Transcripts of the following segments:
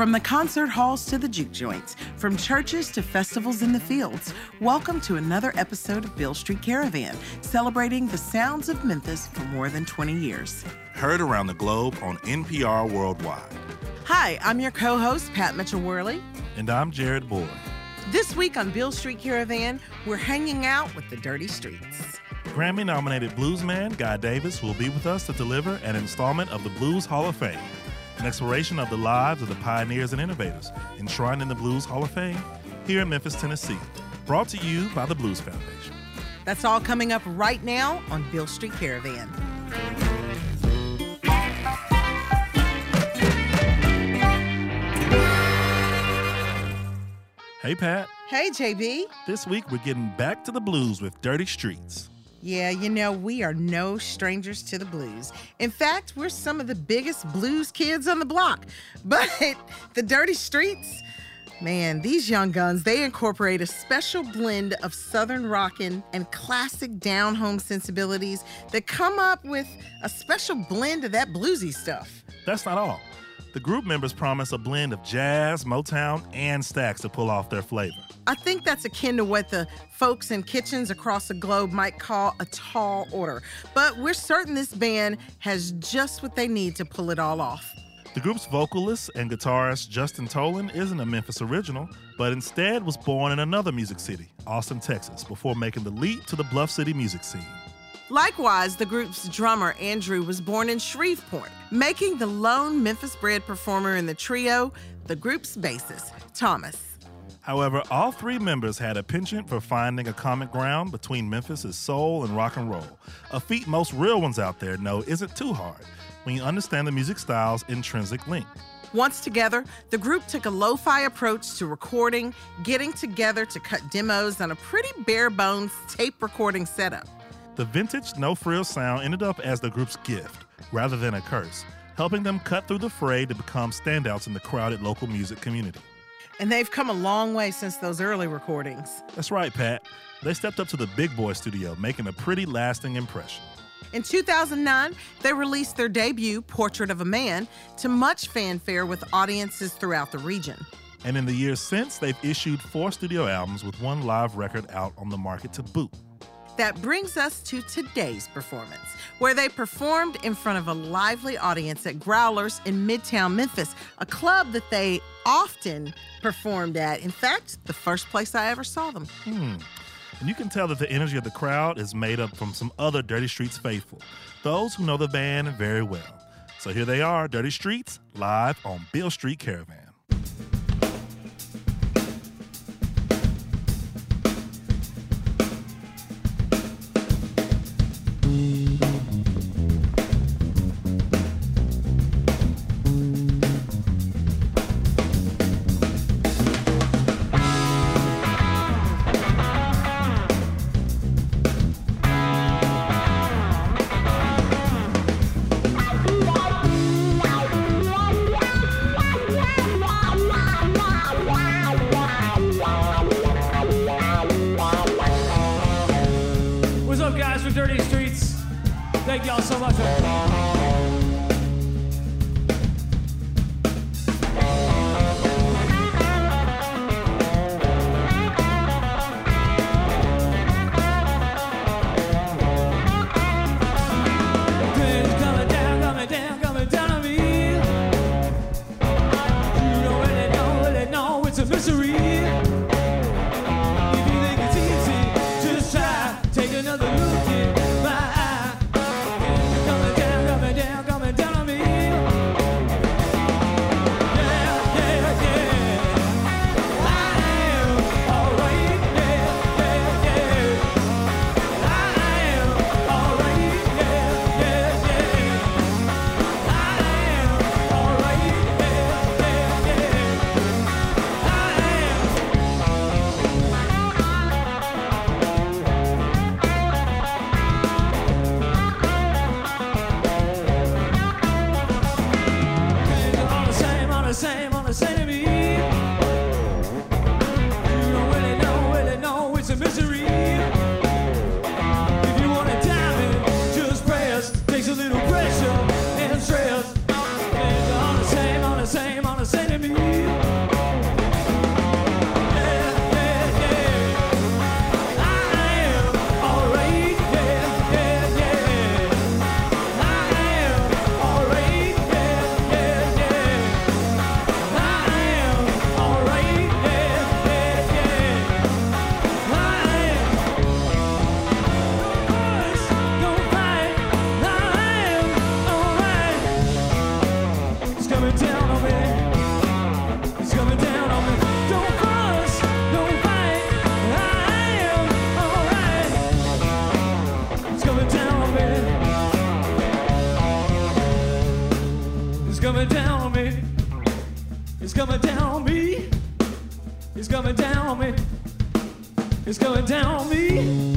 From the concert halls to the juke joints, from churches to festivals in the fields, welcome to another episode of Beale Street Caravan, celebrating the sounds of Memphis for more than 20 years. Heard around the globe on NPR Worldwide. Hi, I'm your co-host, Pat Mitchell Worley. And I'm Jared Boyd. This week on Beale Street Caravan, we're hanging out with the Dirty Streets. Grammy-nominated bluesman Guy Davis will be with us to deliver an installment of the Blues Hall of Fame, an exploration of the lives of the pioneers and innovators enshrined in the Blues Hall of Fame here in Memphis, Tennessee, brought to you by the Blues Foundation. That's all coming up right now on Beale Street Caravan. Hey, Pat. Hey, JB. This week, we're getting back to the blues with Dirty Streets. Yeah, you know, we are no strangers to the blues. In fact, we're some of the biggest blues kids on the block. But the Dirty Streets, man, these young guns, they incorporate a special blend of Southern rockin' and classic down-home sensibilities that come up with a special blend of that bluesy stuff. That's not all. The group members promise a blend of jazz, Motown, and stacks to pull off their flavor. I think that's akin to what the folks in kitchens across the globe might call a tall order. But we're certain this band has just what they need to pull it all off. The group's vocalist and guitarist Justin Toland isn't a Memphis original, but instead was born in another music city, Austin, Texas, before making the leap to the Bluff City music scene. Likewise, the group's drummer, Andrew, was born in Shreveport, making the lone Memphis-bred performer in the trio the group's bassist, Thomas. However, all three members had a penchant for finding a common ground between Memphis' soul and rock and roll, a feat most real ones out there know isn't too hard when you understand the music style's intrinsic link. Once together, the group took a lo-fi approach to recording, getting together to cut demos on a pretty bare-bones tape recording setup. The vintage no-frill sound ended up as the group's gift, rather than a curse, helping them cut through the fray to become standouts in the crowded local music community. And they've come a long way since those early recordings. That's right, Pat. They stepped up to the big boy studio, making a pretty lasting impression. In 2009, they released their debut, Portrait of a Man, to much fanfare with audiences throughout the region. And in the years since, they've issued 4 studio albums with 1 live record out on the market to boot. That brings us to today's performance, where they performed in front of a lively audience at Growlers in Midtown Memphis, a club that they often performed at. In fact, the first place I ever saw them. And you can tell that the energy of the crowd is made up from some other Dirty Streets faithful, those who know the band very well. So here they are, Dirty Streets, live on Beale Street Caravan. Thank y'all so much. rain is going down on me.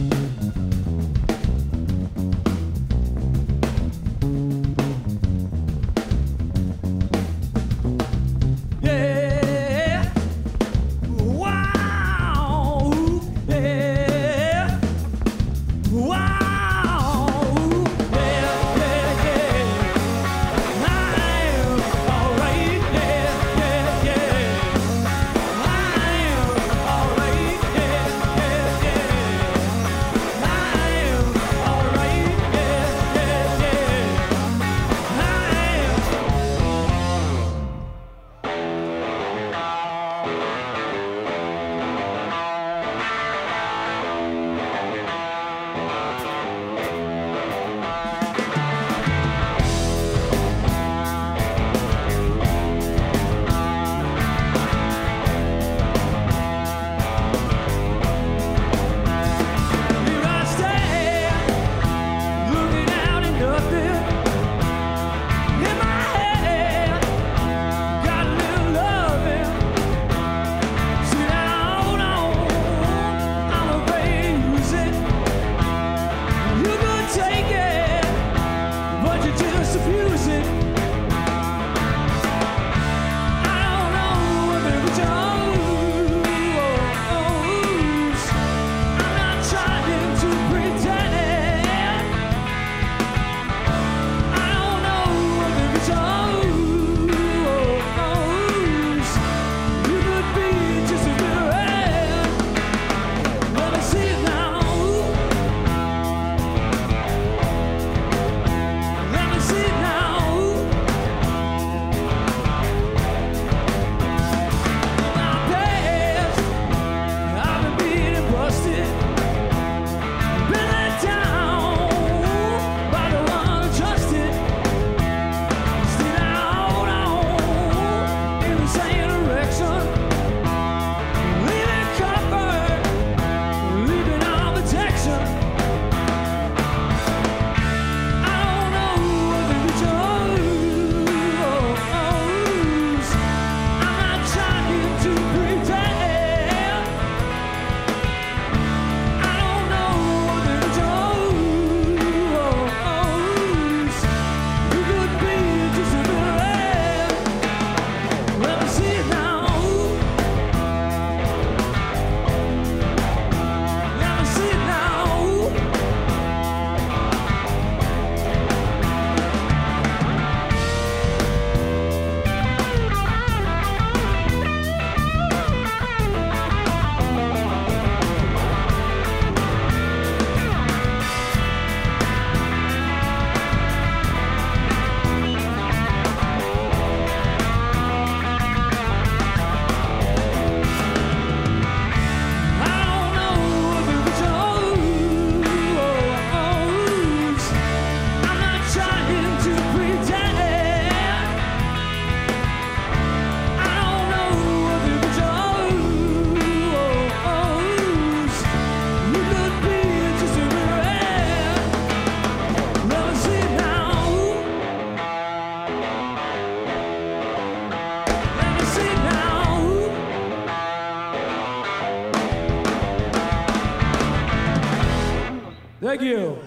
Thank you.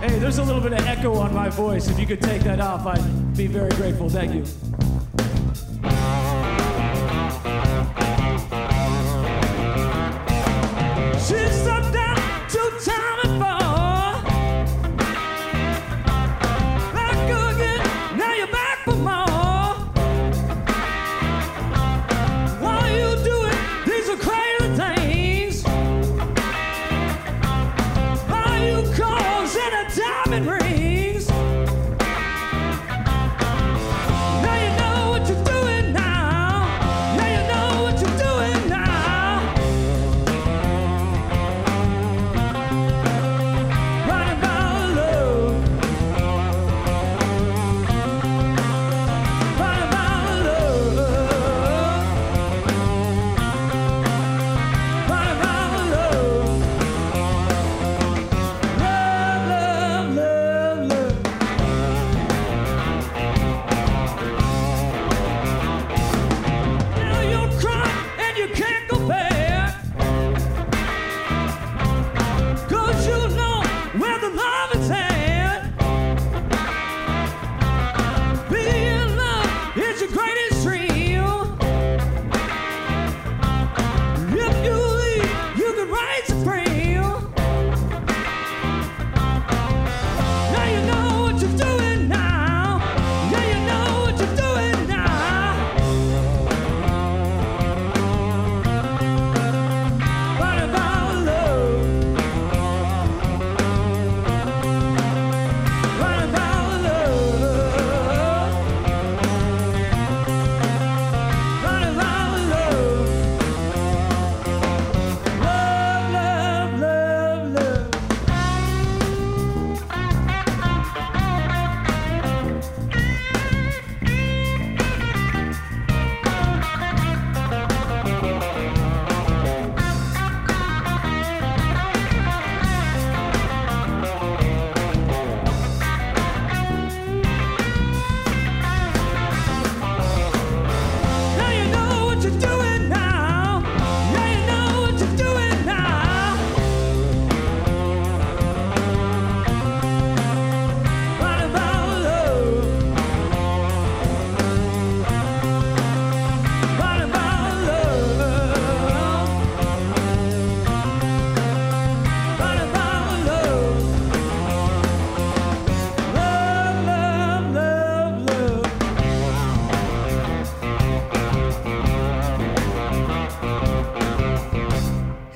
Hey, there's a little bit of echo on my voice. If you could take that off, I'd be very grateful. Thank you. She stepped down to town and fall. Back again, now you're back for more. While you do it, these are crazy things. Diamond rings. Now you know.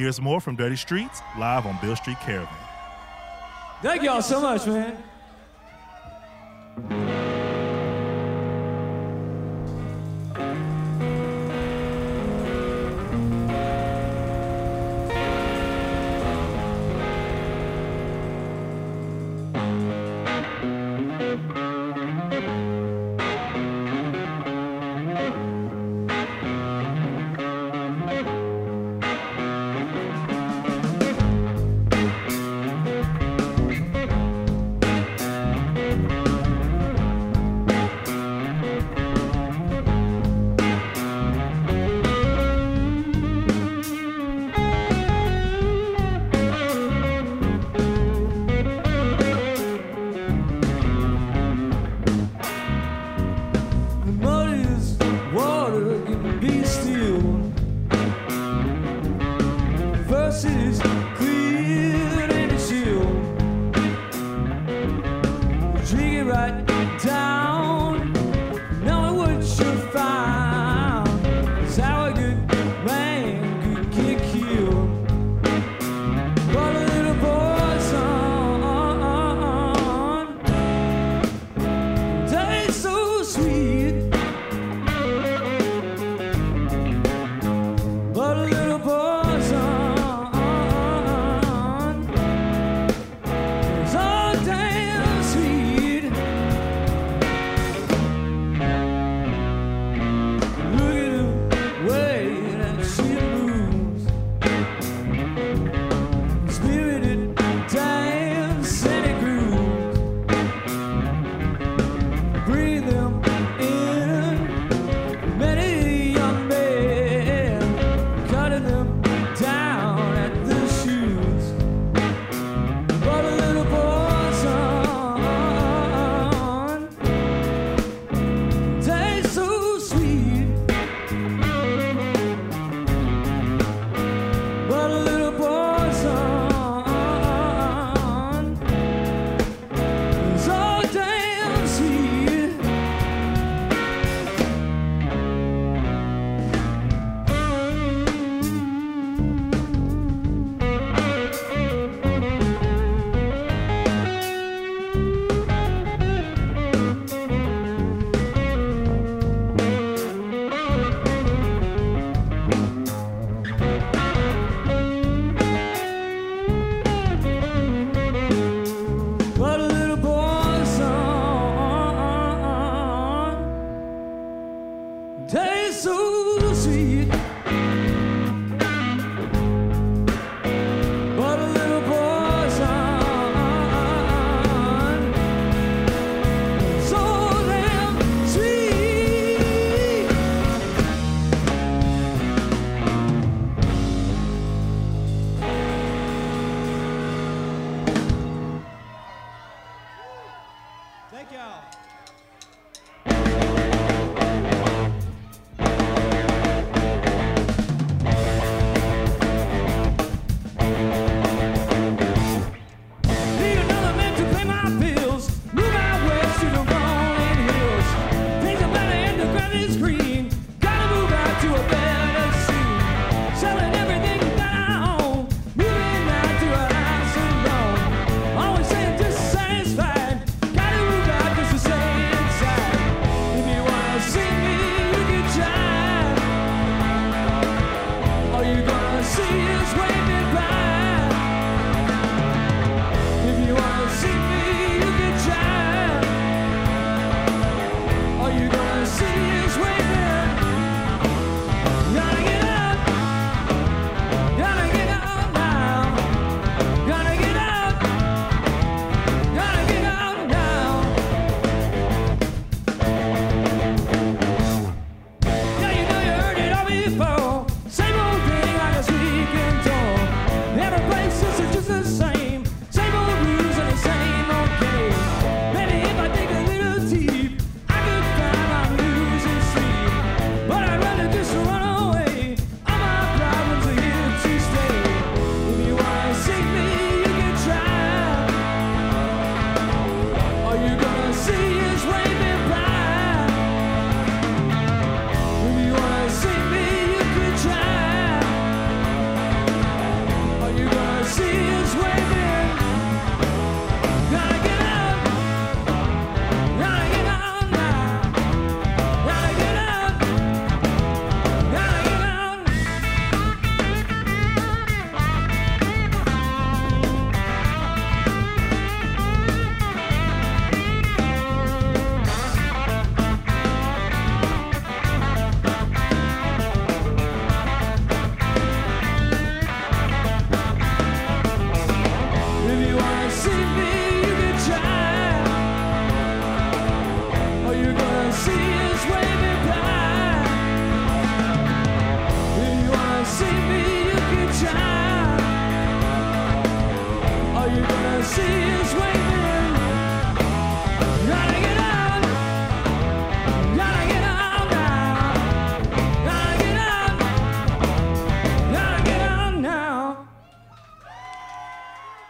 Here's more from Dirty Streets, live on Beale Street Caravan. Thank y'all so much, man.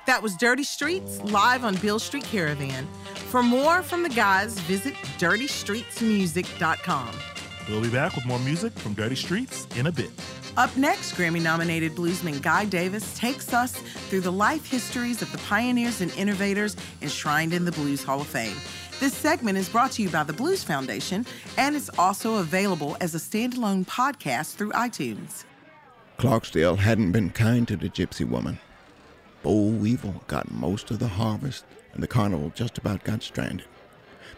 That was Dirty Streets, live on Beale Street Caravan. For more from the guys, visit dirtystreetsmusic.com. We'll be back with more music from Dirty Streets in a bit. Up next, Grammy-nominated bluesman Guy Davis takes us through the life histories of the pioneers and innovators enshrined in the Blues Hall of Fame. This segment is brought to you by the Blues Foundation, and it's also available as a standalone podcast through iTunes. Clarksdale hadn't been kind to the gypsy woman. Boll Weevil got most of the harvest, and the carnival just about got stranded.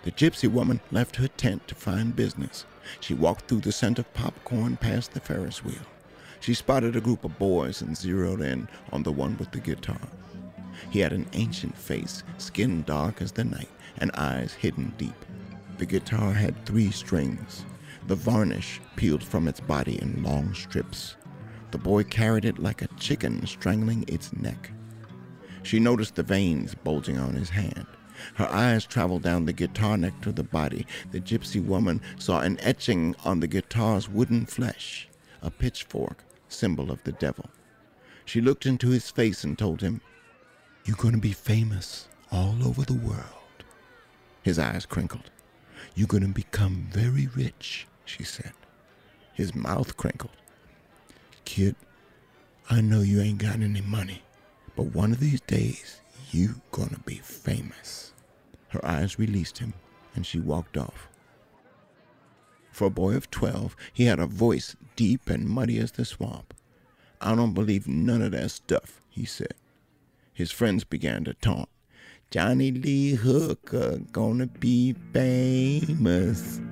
The gypsy woman left her tent to find business. She walked through the scent of popcorn past the Ferris wheel. She spotted a group of boys and zeroed in on the one with the guitar. He had an ancient face, skin dark as the night, and eyes hidden deep. The guitar had three strings. The varnish peeled from its body in long strips. The boy carried it like a chicken strangling its neck. She noticed the veins bulging on his hand. Her eyes traveled down the guitar neck to the body. The gypsy woman saw an etching on the guitar's wooden flesh, a pitchfork, symbol of the devil. She looked into his face and told him, "You're going to be famous all over the world." His eyes crinkled. "You're going to become very rich," she said. His mouth crinkled. "Kid, I know you ain't got any money, but one of these days, you gonna be famous." Her eyes released him, and she walked off. For a boy of 12, he had a voice deep and muddy as the swamp. "I don't believe none of that stuff," he said. His friends began to taunt. "Johnny Lee Hooker gonna be famous."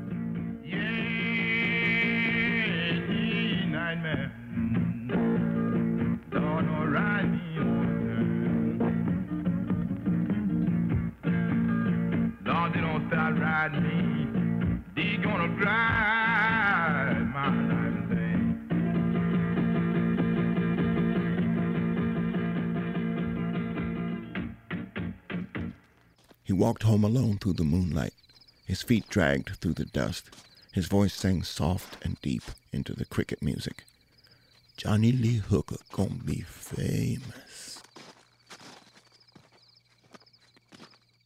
He walked home alone through the moonlight. His feet dragged through the dust. His voice sang soft and deep into the cricket music. "Johnny Lee Hooker gonna be famous."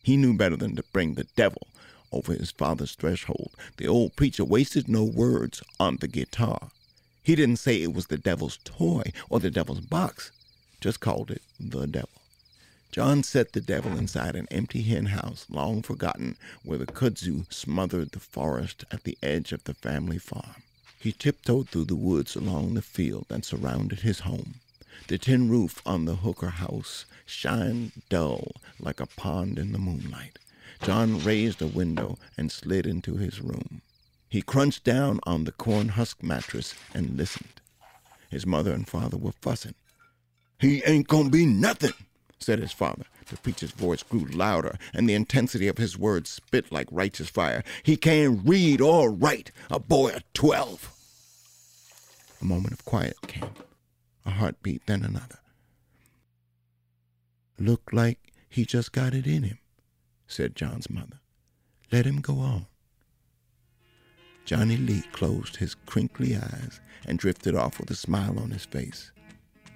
He knew better than to bring the devil over his father's threshold. The old preacher wasted no words on the guitar. He didn't say it was the devil's toy or the devil's box, just called it the devil. John set the devil inside an empty hen house long forgotten where the kudzu smothered the forest at the edge of the family farm. He tiptoed through the woods along the field that surrounded his home. The tin roof on the Hooker house shined dull like a pond in the moonlight. John raised a window and slid into his room. He crunched down on the corn husk mattress and listened. His mother and father were fussing. "He ain't gonna be nothing," said his father. The preacher's voice grew louder, and the intensity of his words spit like righteous fire. "He can't read or write, a boy of 12. A moment of quiet came, a heartbeat, then another. "Looked like he just got it in him," said John's mother. "Let him go on." Johnny Lee closed his crinkly eyes and drifted off with a smile on his face,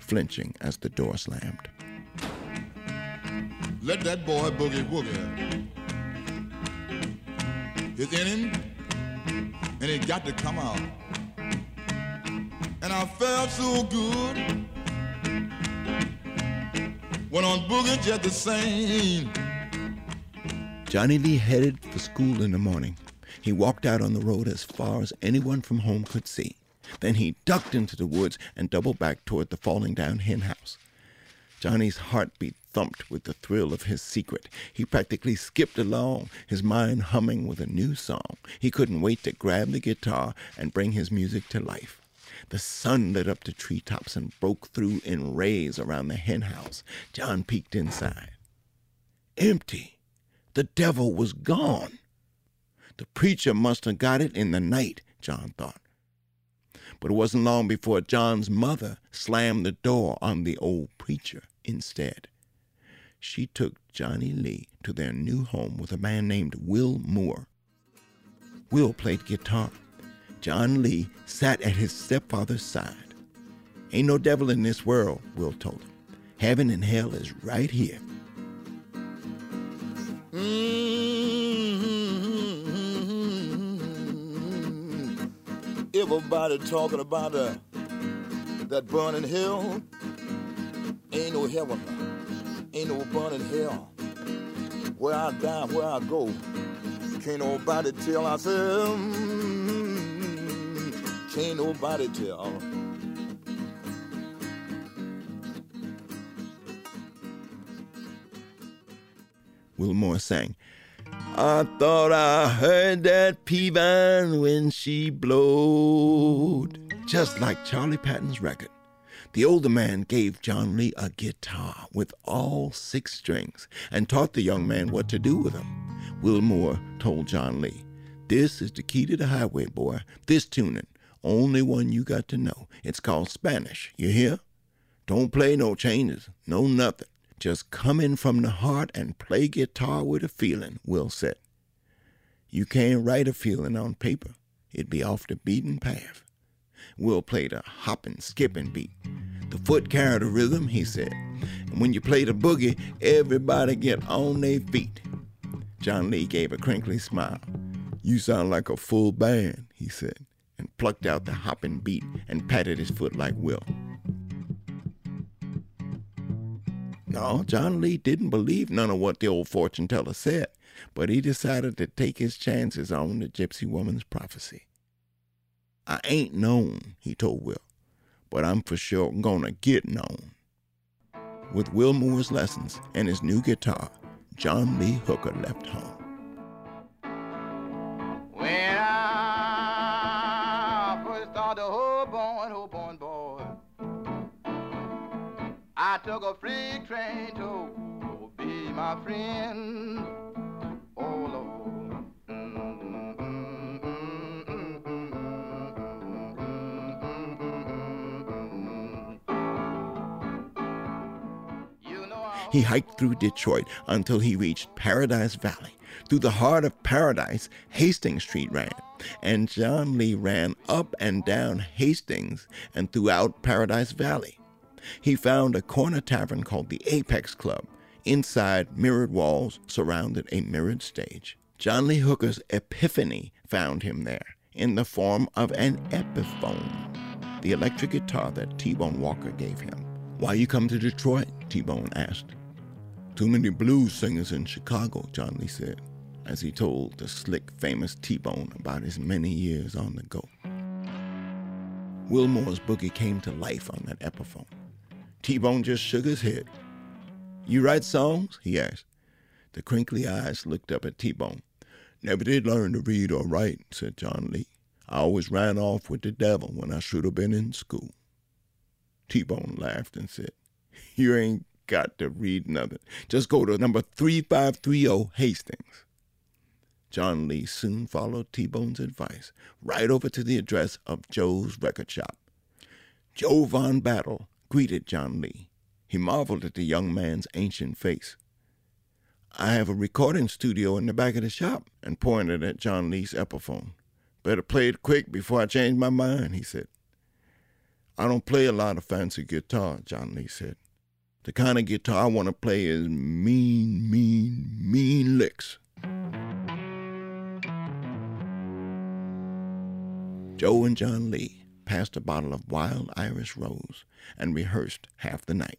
flinching as the door slammed. "Let that boy boogie-woogie. It's in him, and it got to come out. And I felt so good when on boogie just the same." Johnny Lee headed for school in the morning. He walked out on the road as far as anyone from home could see. Then he ducked into the woods and doubled back toward the falling-down hen house. Johnny's heartbeat thumped with the thrill of his secret. He practically skipped along, his mind humming with a new song. He couldn't wait to grab the guitar and bring his music to life. The sun lit up the treetops and broke through in rays around the hen house. John peeked inside. Empty. The devil was gone. The preacher must have got it in the night, John thought. But it wasn't long before John's mother slammed the door on the old preacher instead. she took Johnny Lee to their new home with a man named Will Moore. Will played guitar. John Lee sat at his stepfather's side. "Ain't no devil in this world," Will told him. "Heaven and hell is right here." Everybody talking about that burning hell. Ain't no heaven, ain't no burning hell. Where I die, where I go, can't nobody tell. I said, can't nobody tell. Will Moore sang, "I thought I heard that peavine when she blowed," just like Charlie Patton's record. The older man gave John Lee a guitar with all 6 strings and taught the young man what to do with them. Will Moore told John Lee, "This is the key to the highway, boy. This tuning, only one you got to know. It's called Spanish, you hear? Don't play no changes, no nothing. Just come in from the heart and play guitar with a feeling," Will said. "You can't write a feeling on paper. It'd be off the beaten path." Will played a hopping, skipping beat. "The foot carried a rhythm," he said. "And when you played a boogie, everybody get on their feet." John Lee gave a crinkly smile. "You sound like a full band," he said, and plucked out the hopping beat and patted his foot like Will. No, John Lee didn't believe none of what the old fortune teller said, but he decided to take his chances on the gypsy woman's prophecy. "I ain't known," he told Will, "but I'm for sure gonna get known." With Will Moore's lessons and his new guitar, John Lee Hooker left home. When I first started hoboing, I took a free train to be my friend. Oh, Lord. You know, he hiked through Detroit until he reached Paradise Valley. Through the heart of Paradise, Hastings Street ran, and John Lee ran up and down Hastings and throughout Paradise Valley. He found a corner tavern called the Apex Club. Inside, mirrored walls surrounded a mirrored stage. John Lee Hooker's epiphany found him there in the form of an Epiphone, the electric guitar that T-Bone Walker gave him. "Why you come to Detroit?" T-Bone asked. "Too many blues singers in Chicago," John Lee said, as he told the slick, famous T-Bone about his many years on the go. Will Moore's boogie came to life on that Epiphone. T-Bone just shook his head. "You write songs?" he asked. The crinkly eyes looked up at T-Bone. "Never did learn to read or write," said John Lee. "I always ran off with the devil when I should have been in school." T-Bone laughed and said, "You ain't got to read nothing. Just go to number 3530 Hastings." John Lee soon followed T-Bone's advice right over to the address of Joe's record shop. Joe Von Battle greeted John Lee. He marveled at the young man's ancient face. "I have a recording studio in the back of the shop," and pointed at John Lee's Epiphone. "Better play it quick before I change my mind," he said. "I don't play a lot of fancy guitar," John Lee said. "The kind of guitar I want to play is mean, mean, mean licks." Joe and John Lee passed a bottle of Wild Irish Rose and rehearsed half the night.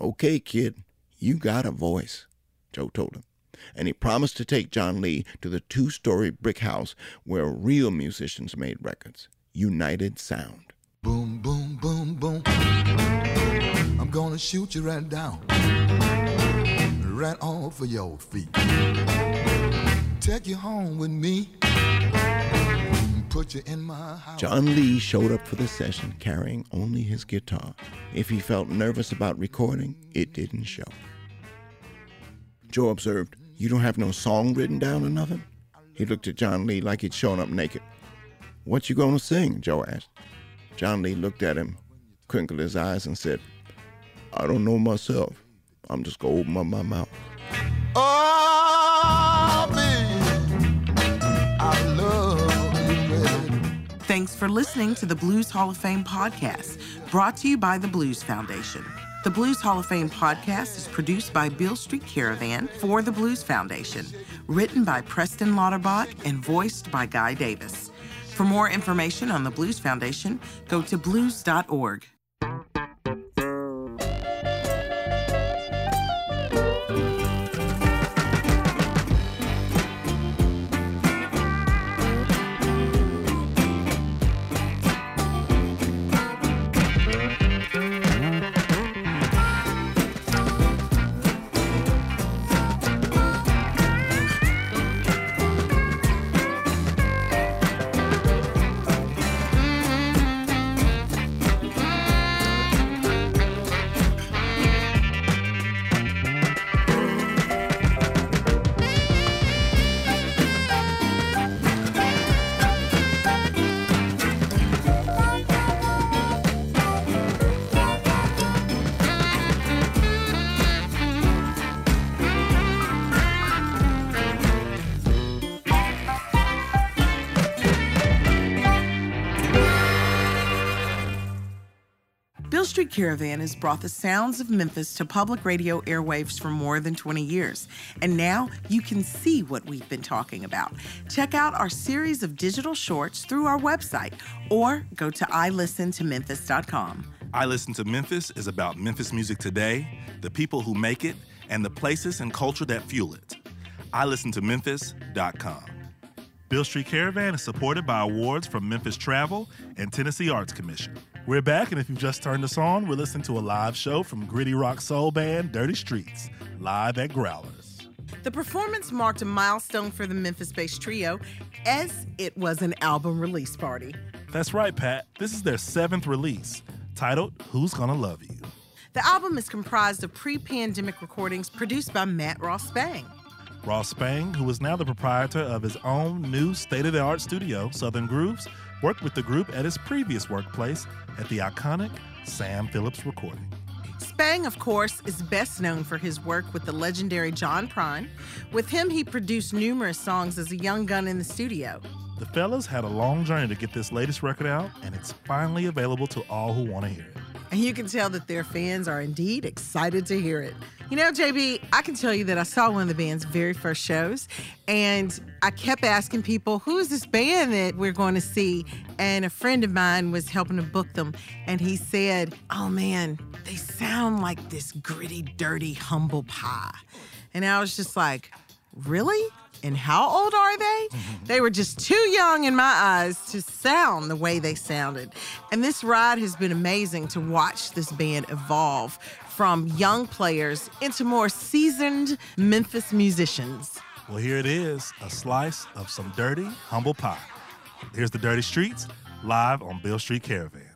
"Okay, kid, you got a voice," Joe told him, and he promised to take John Lee to the 2-story brick house where real musicians made records, United Sound. "Boom, boom, boom, boom. I'm gonna shoot you right down, right off of your feet. Take you home with me. Put you in my house." John Lee showed up for the session carrying only his guitar. If he felt nervous about recording, it didn't show. Joe observed, "You don't have no song written down or nothing?" He looked at John Lee like he'd shown up naked. "What you gonna sing?" Joe asked. John Lee looked at him, crinkled his eyes, and said, "I don't know myself. I'm just gonna open up my mouth. Oh, man, I love you, man. Thanks for listening to the Blues Hall of Fame podcast, brought to you by the Blues Foundation. The Blues Hall of Fame podcast is produced by Beale Street Caravan for the Blues Foundation, written by Preston Lauterbach and voiced by Guy Davis. For more information on the Blues Foundation, go to blues.org. Street Caravan has brought the sounds of Memphis to public radio airwaves for more than 20 years. And now you can see what we've been talking about. Check out our series of digital shorts through our website or go to ilistentomemphis.com. I Listen to Memphis is about Memphis music today, the people who make it, and the places and culture that fuel it. ilistentomemphis.com. Beale Street Caravan is supported by awards from Memphis Travel and Tennessee Arts Commission. We're back, and if you've just turned us on, we're listening to a live show from gritty rock soul band Dirty Streets, live at Growlers. The performance marked a milestone for the Memphis-based trio, as it was an album release party. That's right, Pat. This is their 7th release, titled Who's Gonna Love You. The album is comprised of pre-pandemic recordings produced by Matt Ross-Spang. Ross-Spang, who is now the proprietor of his own new state-of-the-art studio, Southern Grooves, worked with the group at his previous workplace at the iconic Sam Phillips Recording. Spang, of course, is best known for his work with the legendary John Prine. With him, he produced numerous songs as a young gun in the studio. The fellas had a long journey to get this latest record out, and it's finally available to all who want to hear it. And you can tell that their fans are indeed excited to hear it. You know, JB, I can tell you that I saw one of the band's very first shows, and I kept asking people, who is this band that we're going to see? And a friend of mine was helping to book them, and he said, oh, man, they sound like this gritty, dirty humble pie. And I was just like, really? And how old are they? They were just too young in my eyes to sound the way they sounded. And this ride has been amazing to watch this band evolve from young players into more seasoned Memphis musicians. Well, here it is, a slice of some dirty, humble pie. Here's the Dirty Streets, live on Beale Street Caravan.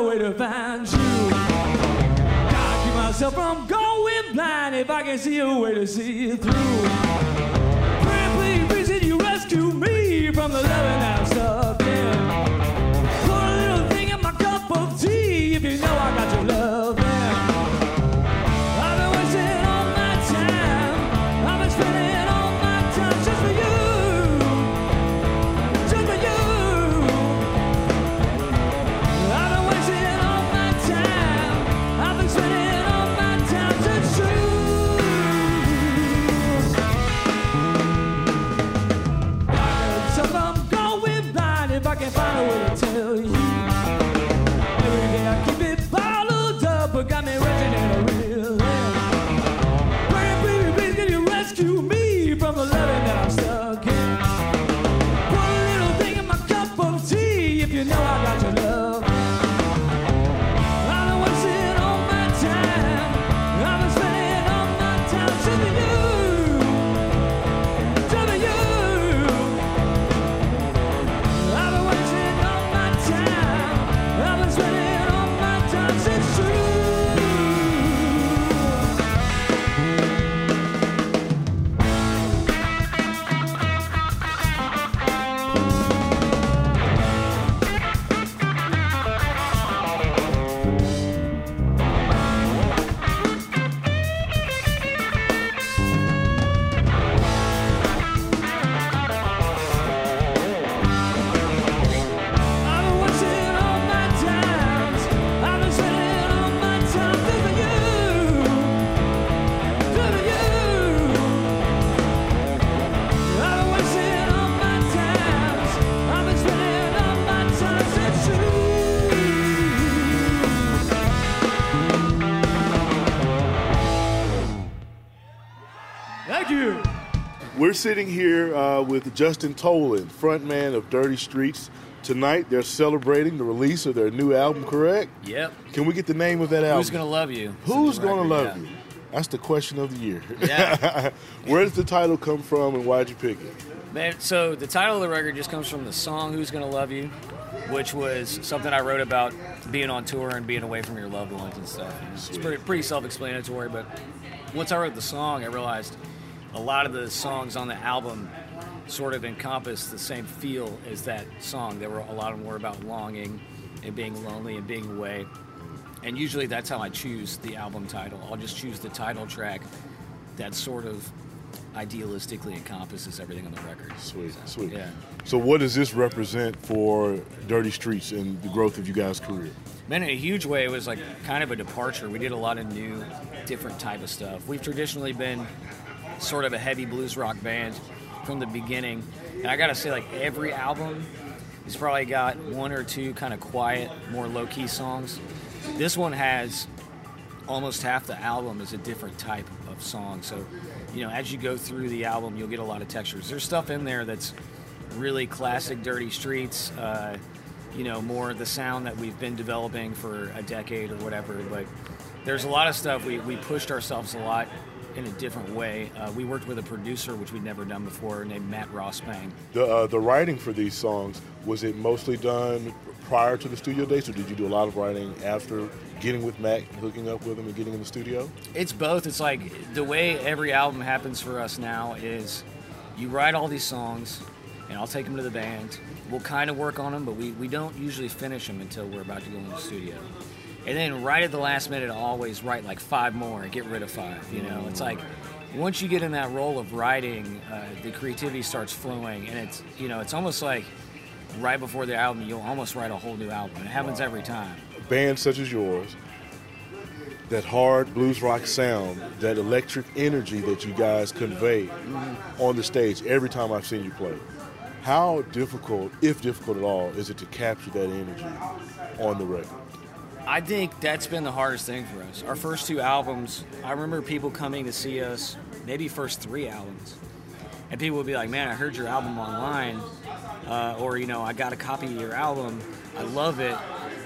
Way to find you. Gotta keep myself from going blind. If I can see a way to see it through. Pray, please, reason you rescue me from the loving I've stuck in. Put a little thing in my cup of tea. If you know I got your love. We're sitting here with Justin Toland, frontman of Dirty Streets. Tonight, they're celebrating the release of their new album, correct? Yep. Can we get the name of that album? Who's Gonna Love You? Who's Gonna Love You? That's the question of the year. Yeah. Where does the title come from, and why'd you pick it? Man, so the title of the record just comes from the song Who's Gonna Love You, which was something I wrote about being on tour and being away from your loved ones and stuff. It's pretty self-explanatory, but once I wrote the song, I realized a lot of the songs on the album sort of encompass the same feel as that song. There were a lot of them were about longing and being lonely and being away. And usually that's how I choose the album title. I'll just choose the title track that sort of idealistically encompasses everything on the record. Sweet. Yeah. So what does this represent for Dirty Streets and the growth of you guys' career? Man, in a huge way, it was like kind of a departure. We did a lot of new, different type of stuff. We've traditionally been sort of a heavy blues rock band from the beginning. And I gotta say, like, every album has probably got one or two kind of quiet, more low-key songs. This one has almost half the album is a different type of song. So, you know, as you go through the album, you'll get a lot of textures. There's stuff in there that's really classic Dirty Streets, you know, more the sound that we've been developing for a decade or whatever. But there's a lot of stuff. We pushed ourselves a lot in a different way. We worked with a producer, which we'd never done before, named Matt Ross-Spang. The writing for these songs, was it mostly done prior to the studio dates, or did you do a lot of writing after getting with Matt, hooking up with him, and getting in the studio? It's both. It's like the way every album happens for us now is you write all these songs, and I'll take them to the band. We'll kind of work on them, but we don't usually finish them until we're about to go in the studio. And then right at the last minute, I always write like five more and get rid of five, you know? It's like, once you get in that role of writing, the creativity starts flowing, and it's, you know, it's almost like right before the album, you'll almost write a whole new album. It happens every time. A band such as yours, that hard blues rock sound, that electric energy that you guys convey on the stage every time I've seen you play. How difficult, if difficult at all, is it to capture that energy on the record? I think that's been the hardest thing for us. Our first two albums, I remember people coming to see us, maybe first three albums, and people would be like, man, I heard your album online, or, you know, I got a copy of your album, I love it,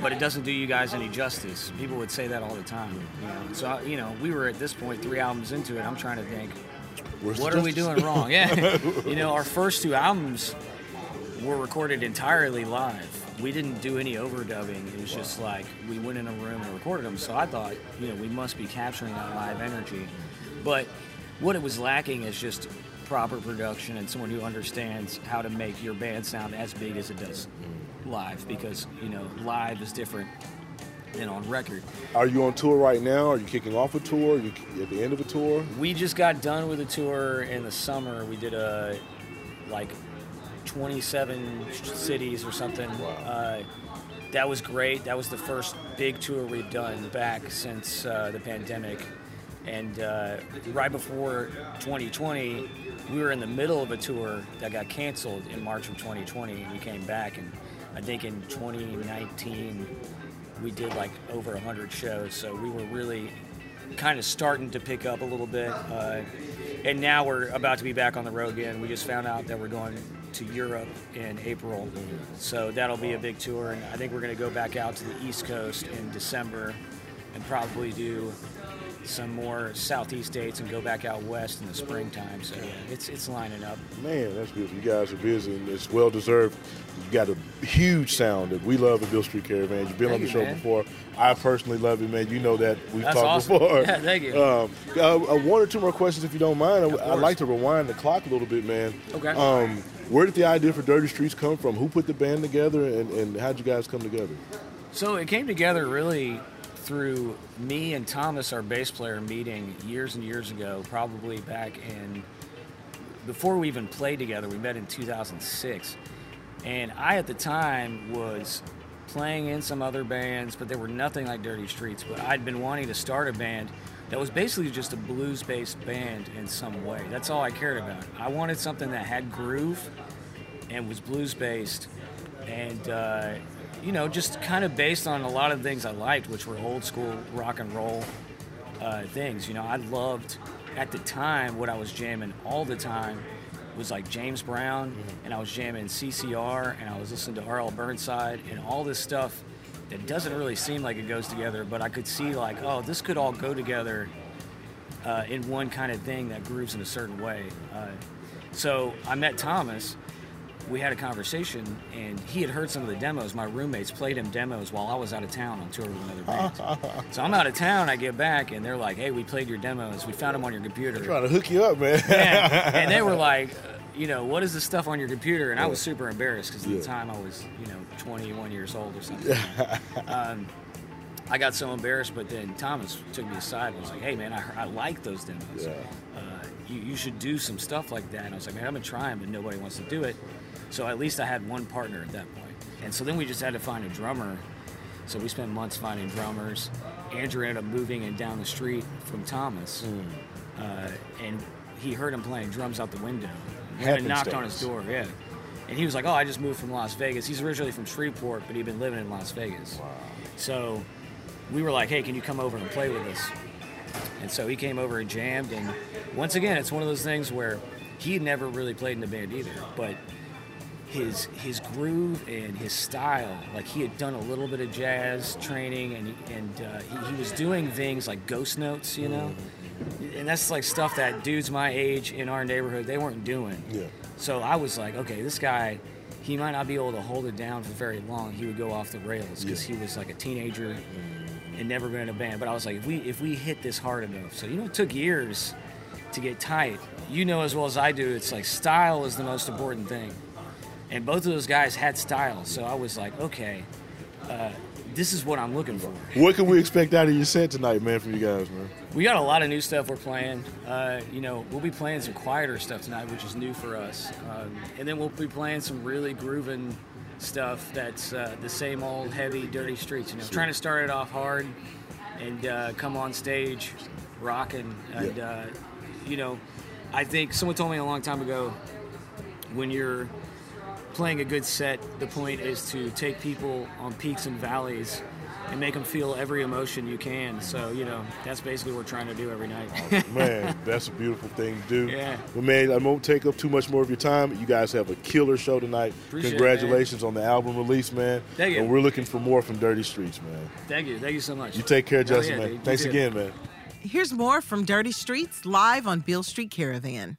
but it doesn't do you guys any justice. People would say that all the time. You know? So, you know, we were at this point three albums into it, I'm trying to think, what are we doing wrong? Yeah, you know, our first two albums were recorded entirely live. We didn't do any overdubbing. It was just like we went in a room and recorded them. So I thought, you know, we must be capturing that live energy. But what it was lacking is just proper production and someone who understands how to make your band sound as big as it does live, because, you know, live is different than on record. Are you on tour right now? Are you kicking off a tour? Are you at the end of a tour? We just got done with a tour in the summer. We did a, like, 27 cities or something. Wow. That was great. That was the first big tour we've done back since the pandemic. And right before 2020, we were in the middle of a tour that got canceled in March of 2020. And we came back, and I think in 2019, we did like over 100 shows. So we were really kind of starting to pick up a little bit. And now we're about to be back on the road again. We just found out that we're going to Europe in April, so that'll be a big tour, and I think we're going to go back out to the East Coast in December and probably do some more Southeast dates and go back out west in the springtime. So it's lining up. Man, that's beautiful. You guys are busy, and it's well deserved. You got a huge sound that we love at Beale Street Caravan. You've been on the show before. I personally love it, man. You know that. We've talked before. Yeah, thank you. One or two more questions, if you don't mind. I'd like to rewind the clock a little bit, man. Okay. Where did the idea for Dirty Streets come from? Who put the band together, and how'd you guys come together? So it came together really through me and Thomas, our bass player, meeting years and years ago, probably back in, before we even played together, we met in 2006. And I, at the time, was playing in some other bands, but they were nothing like Dirty Streets. But I'd been wanting to start a band that was basically just a blues-based band in some way. That's all I cared about. I wanted something that had groove and was blues-based, and you know, just kind of based on a lot of things I liked, which were old school rock and roll things. You know, I loved, at the time, what I was jamming all the time was like James Brown, and I was jamming CCR, and I was listening to R.L. Burnside, and all this stuff that doesn't really seem like it goes together, but I could see like, oh, this could all go together in one kind of thing that grooves in a certain way. So I met Thomas. We had a conversation, and he had heard some of the demos. My roommates played him demos while I was out of town on tour with another band. So I'm out of town, I get back, and they're like, hey, we played your demos. We found them on your computer. They're trying to hook you up, man. And they were like, you know, what is this stuff on your computer? And I was super embarrassed because at the time I was, you know, 21 years old or something. I got so embarrassed, but then Thomas took me aside and was like, hey, man, I like those demos. Yeah. You should do some stuff like that. And I was like, man, I've been trying, but nobody wants to do it. So at least I had one partner at that point. And so then we just had to find a drummer. So we spent months finding drummers. Andrew ended up moving in down the street from Thomas. And he heard him playing drums out the window. And knocked on his door, And he was like, oh, I just moved from Las Vegas. He's originally from Shreveport, but he'd been living in Las Vegas. Wow. So we were like, hey, can you come over and play with us? And so he came over and jammed. And once again, it's one of those things where he had never really played in the band either. But his groove and his style, like he had done a little bit of jazz training, and he was doing things like ghost notes, you know, and that's like stuff that dudes my age in our neighborhood, they weren't doing. Yeah. So I was like, okay, this guy, he might not be able to hold it down for very long. He would go off the rails because he was like a teenager and never been in a band. But I was like, if we hit this hard enough, so you know, it took years to get tight. You know as well as I do, it's like style is the most important thing. And both of those guys had style, so I was like, okay, this is what I'm looking for. What can we expect out of your set tonight, man, from you guys, man? We got a lot of new stuff we're playing. You know, we'll be playing some quieter stuff tonight, which is new for us. And then we'll be playing some really grooving stuff that's the same old heavy, Dirty Streets. You know, trying to start it off hard and come on stage rocking. And, you know, I think someone told me a long time ago, when you're playing a good set, the point is to take people on peaks and valleys and make them feel every emotion you can. So, you know, that's basically what we're trying to do every night. Man, that's a beautiful thing to do. Yeah. Well, man, I won't take up too much more of your time. You guys have a killer show tonight. Appreciate Congratulations it, on the album release, man. Thank you. And we're looking for more from Dirty Streets, man. Thank you. Thank you so much. You take care, Justin, man. Thanks again, man. Here's more from Dirty Streets live on Beale Street Caravan.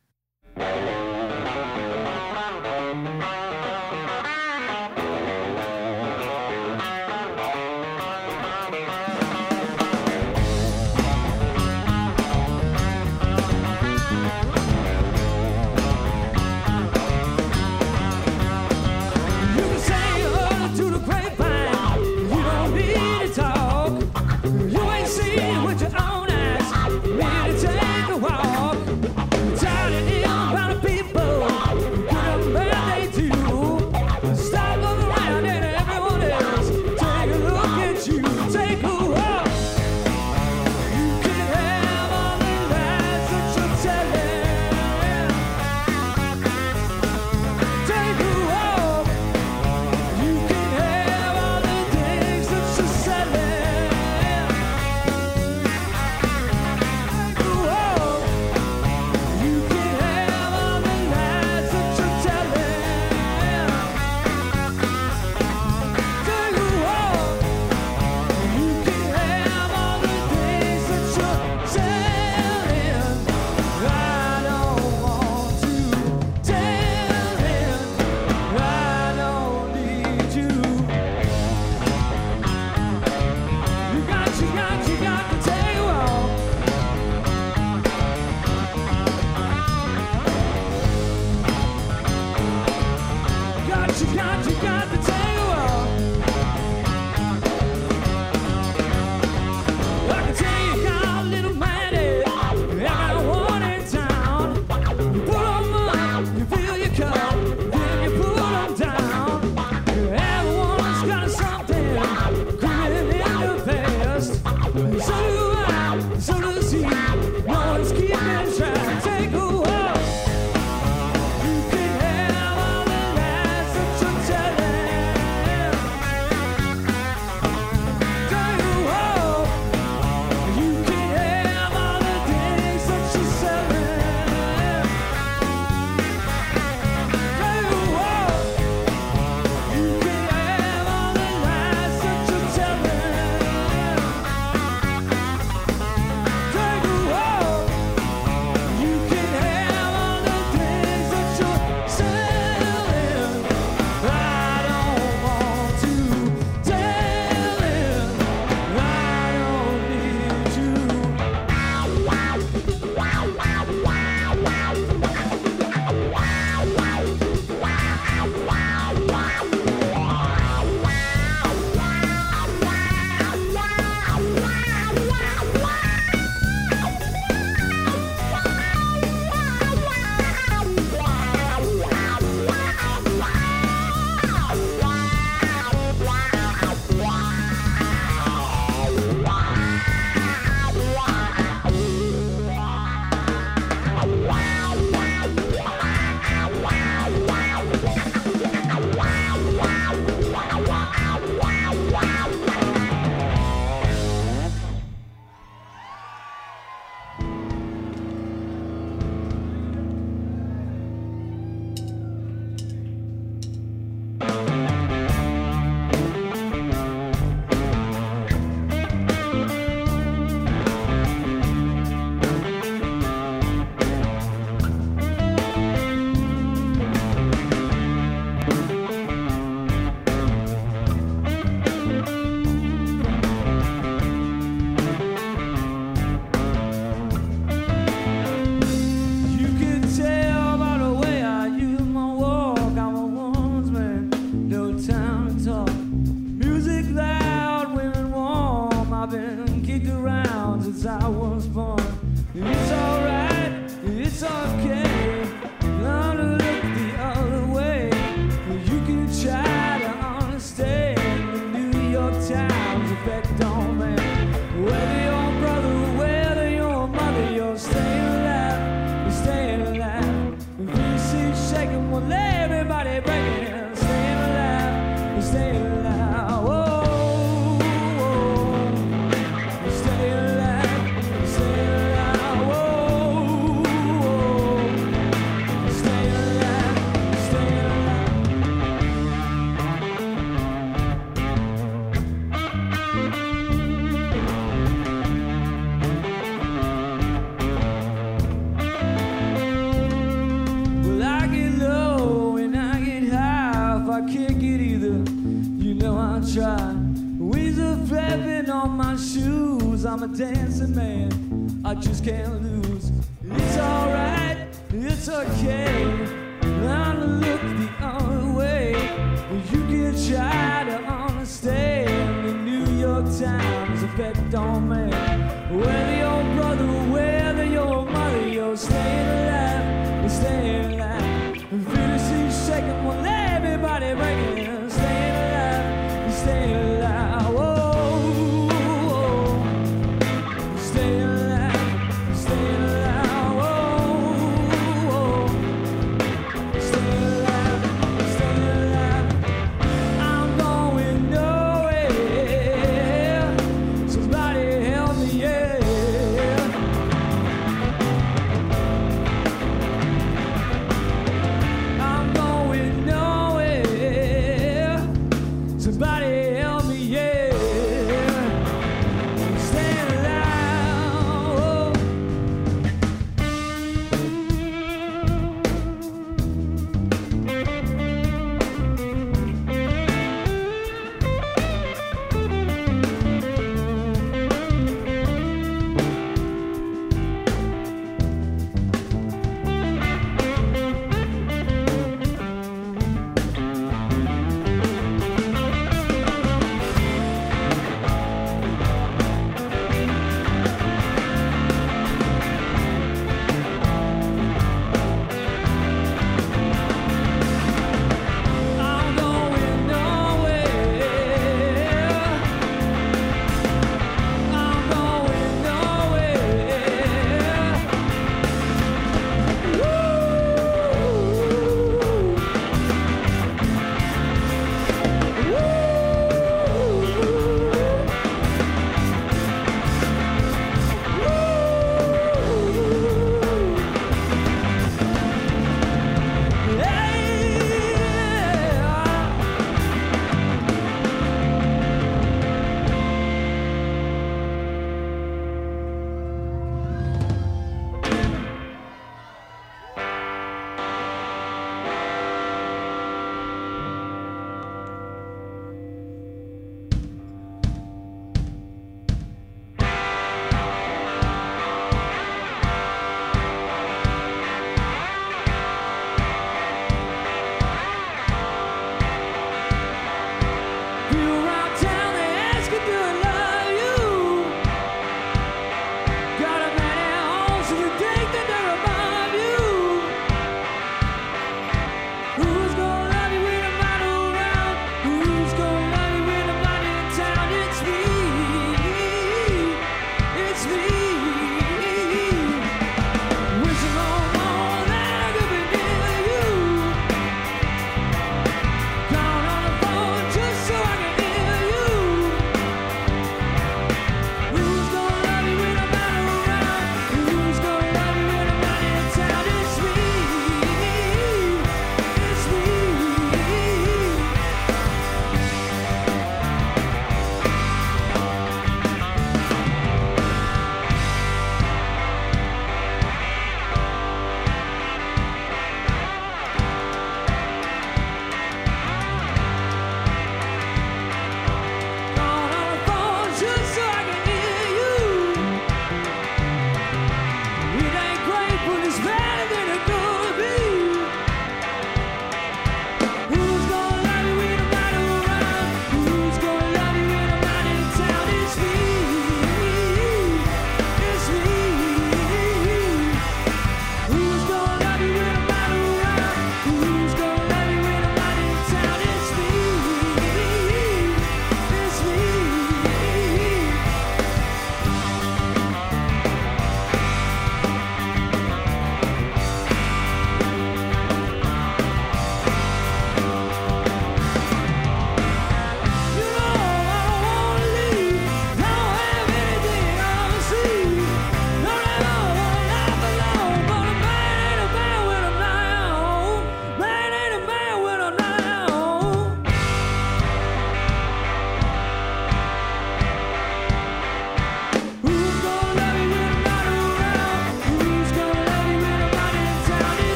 Well, everybody breaking it.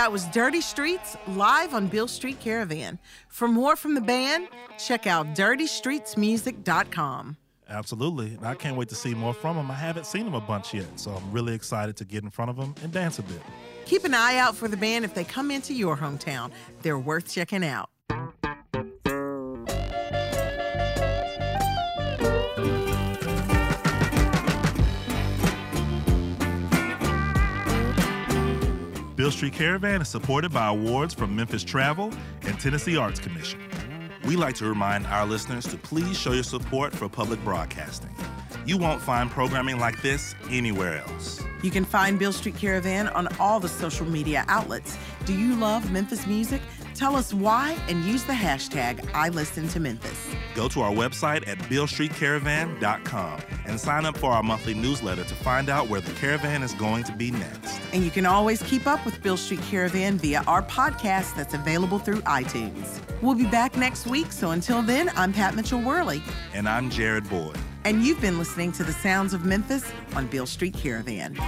That was Dirty Streets live on Beale Street Caravan. For more from the band, check out dirtystreetsmusic.com. Absolutely. And I can't wait to see more from them. I haven't seen them a bunch yet, so I'm really excited to get in front of them and dance a bit. Keep an eye out for the band if they come into your hometown. They're worth checking out. Beale Street Caravan is supported by awards from Memphis Travel and Tennessee Arts Commission. We like to remind our listeners to please show your support for public broadcasting. You won't find programming like this anywhere else. You can find Beale Street Caravan on all the social media outlets. Do you love Memphis music? Tell us why and use the hashtag #IListenToMemphis. Go to our website at BealeStreetCaravan.com and sign up for our monthly newsletter to find out where the caravan is going to be next. And you can always keep up with Beale Street Caravan via our podcast that's available through iTunes. We'll be back next week, so until then, I'm Pat Mitchell Worley. And I'm Jared Boyd. And you've been listening to The Sounds of Memphis on Beale Street Caravan.